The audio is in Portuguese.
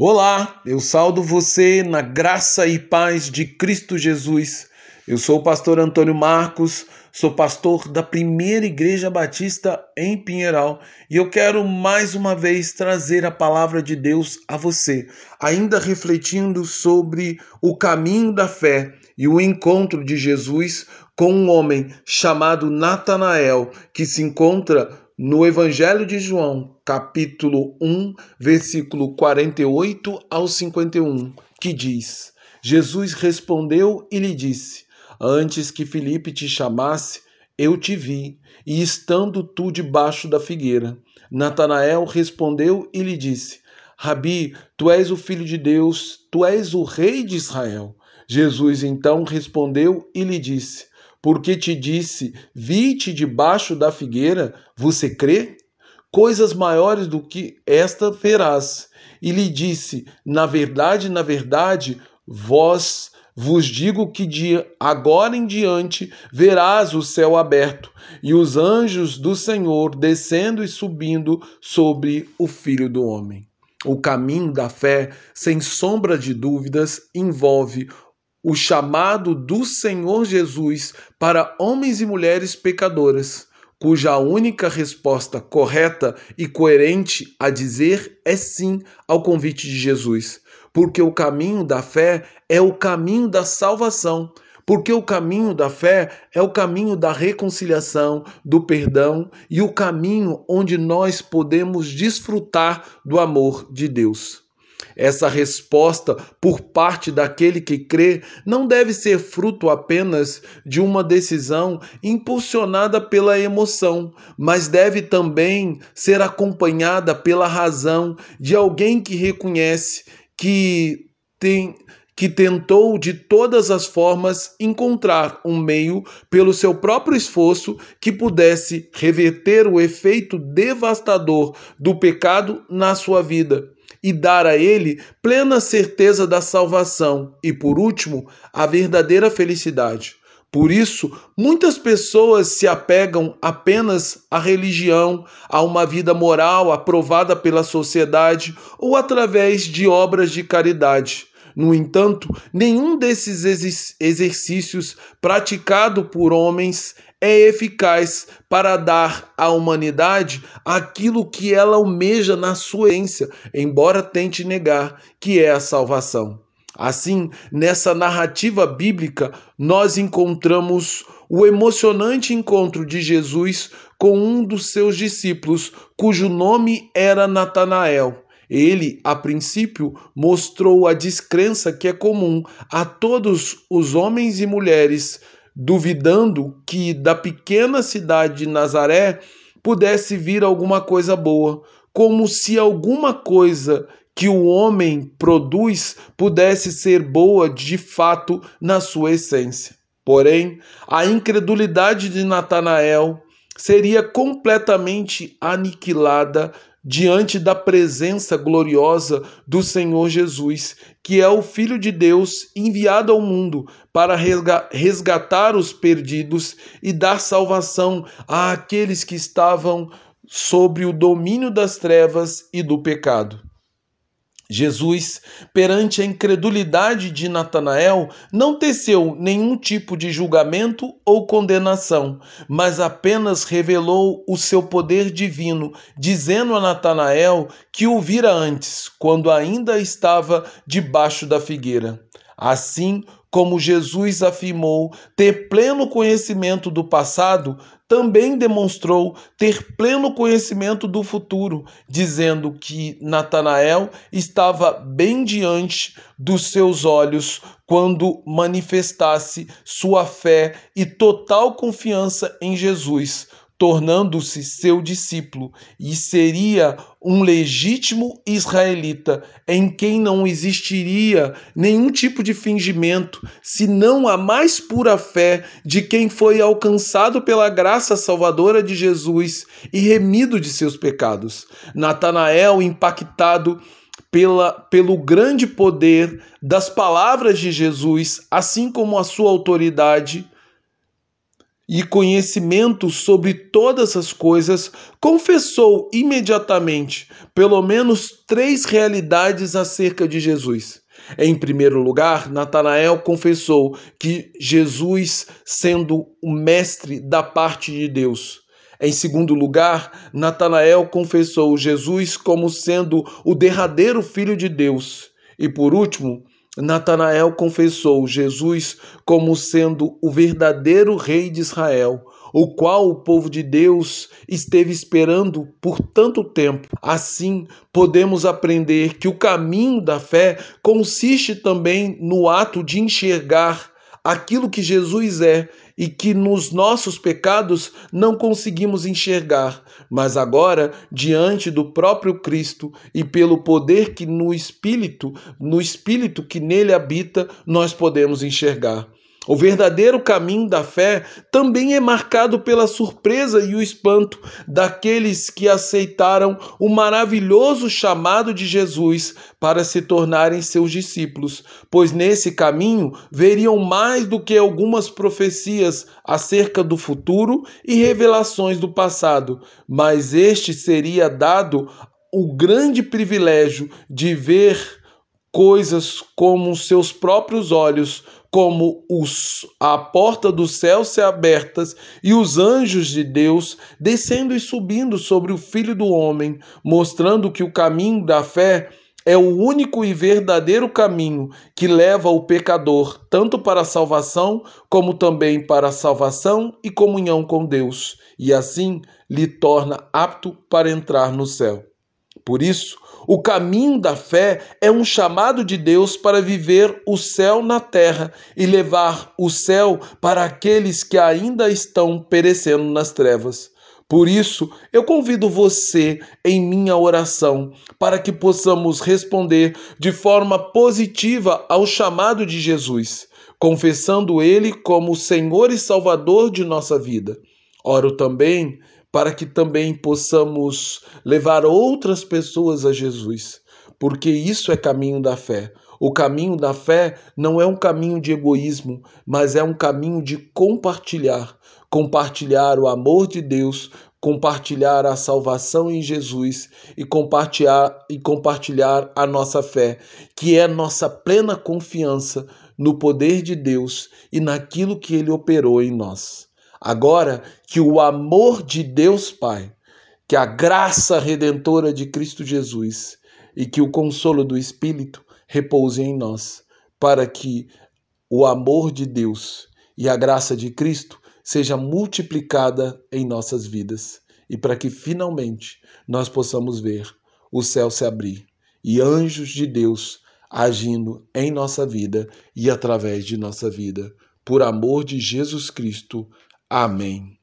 Olá, eu saldo você na graça e paz de Cristo Jesus. Eu sou o pastor Antônio Marcos, sou pastor da Primeira Igreja Batista em Pinheiral e eu quero mais uma vez trazer a palavra de Deus a você, ainda refletindo sobre o caminho da fé e o encontro de Jesus com um homem chamado Natanael, que se encontra no Evangelho de João, capítulo 1, versículo 48 ao 51, que diz: Jesus respondeu e lhe disse: antes que Felipe te chamasse, eu te vi, e estando tu debaixo da figueira. Natanael respondeu e lhe disse: Rabi, tu és o Filho de Deus, tu és o Rei de Israel. Jesus então respondeu e lhe disse: porque te disse, vi-te debaixo da figueira, você crê? Coisas maiores do que esta verás. E lhe disse: na verdade, vós vos digo que de agora em diante verás o céu aberto e os anjos do Senhor descendo e subindo sobre o Filho do Homem. O caminho da fé, sem sombra de dúvidas, envolve o chamado do Senhor Jesus para homens e mulheres pecadoras, cuja única resposta correta e coerente a dizer é sim ao convite de Jesus, porque o caminho da fé é o caminho da salvação, porque o caminho da fé é o caminho da reconciliação, do perdão e o caminho onde nós podemos desfrutar do amor de Deus. Essa resposta por parte daquele que crê não deve ser fruto apenas de uma decisão impulsionada pela emoção, mas deve também ser acompanhada pela razão de alguém que reconhece que tentou de todas as formas encontrar um meio pelo seu próprio esforço que pudesse reverter o efeito devastador do pecado na sua vida e dar a ele plena certeza da salvação e, por último, a verdadeira felicidade. Por isso, muitas pessoas se apegam apenas à religião, a uma vida moral aprovada pela sociedade ou através de obras de caridade. No entanto, nenhum desses exercícios praticado por homens é eficaz para dar à humanidade aquilo que ela almeja na sua essência, embora tente negar, que é a salvação. Assim, nessa narrativa bíblica, nós encontramos o emocionante encontro de Jesus com um dos seus discípulos, cujo nome era Natanael. Ele, a princípio, mostrou a descrença que é comum a todos os homens e mulheres, duvidando que da pequena cidade de Nazaré pudesse vir alguma coisa boa, como se alguma coisa que o homem produz pudesse ser boa de fato na sua essência. Porém, a incredulidade de Natanael seria completamente aniquilada diante da presença gloriosa do Senhor Jesus, que é o Filho de Deus enviado ao mundo para resgatar os perdidos e dar salvação àqueles que estavam sob o domínio das trevas e do pecado. Jesus, perante a incredulidade de Natanael, não teceu nenhum tipo de julgamento ou condenação, mas apenas revelou o seu poder divino, dizendo a Natanael que o vira antes, quando ainda estava debaixo da figueira. Assim como Jesus afirmou ter pleno conhecimento do passado, também demonstrou ter pleno conhecimento do futuro, dizendo que Natanael estava bem diante dos seus olhos quando manifestasse sua fé e total confiança em Jesus, tornando-se seu discípulo, e seria um legítimo israelita em quem não existiria nenhum tipo de fingimento, senão a mais pura fé de quem foi alcançado pela graça salvadora de Jesus e remido de seus pecados. Natanael, impactado pelo grande poder das palavras de Jesus, assim como a sua autoridade, e conhecimento sobre todas as coisas, confessou imediatamente pelo menos três realidades acerca de Jesus. Em primeiro lugar, Natanael confessou que Jesus sendo o mestre da parte de Deus. Em segundo lugar, Natanael confessou Jesus como sendo o derradeiro Filho de Deus. E por último, Natanael confessou Jesus como sendo o verdadeiro Rei de Israel, o qual o povo de Deus esteve esperando por tanto tempo. Assim, podemos aprender que o caminho da fé consiste também no ato de enxergar aquilo que Jesus é e que nos nossos pecados não conseguimos enxergar, mas agora, diante do próprio Cristo e pelo poder que no Espírito que nele habita, nós podemos enxergar. O verdadeiro caminho da fé também é marcado pela surpresa e o espanto daqueles que aceitaram o maravilhoso chamado de Jesus para se tornarem seus discípulos, pois nesse caminho veriam mais do que algumas profecias acerca do futuro e revelações do passado, mas este seria dado o grande privilégio de ver coisas como seus próprios olhos, como a porta do céu se abertas e os anjos de Deus descendo e subindo sobre o Filho do Homem, mostrando que o caminho da fé é o único e verdadeiro caminho que leva o pecador tanto para a salvação, como também para a salvação e comunhão com Deus, e assim lhe torna apto para entrar no céu. Por isso, o caminho da fé é um chamado de Deus para viver o céu na terra e levar o céu para aqueles que ainda estão perecendo nas trevas. Por isso, eu convido você em minha oração para que possamos responder de forma positiva ao chamado de Jesus, confessando Ele como o Senhor e Salvador de nossa vida. Oro também para que também possamos levar outras pessoas a Jesus, porque isso é caminho da fé. O caminho da fé não é um caminho de egoísmo, mas é um caminho de compartilhar. Compartilhar o amor de Deus, compartilhar a salvação em Jesus e compartilhar a nossa fé, que é nossa plena confiança no poder de Deus e naquilo que Ele operou em nós. Agora que o amor de Deus Pai, que a graça redentora de Cristo Jesus e que o consolo do Espírito repousem em nós, para que o amor de Deus e a graça de Cristo seja multiplicada em nossas vidas e para que finalmente nós possamos ver o céu se abrir e anjos de Deus agindo em nossa vida e através de nossa vida, por amor de Jesus Cristo. Amém.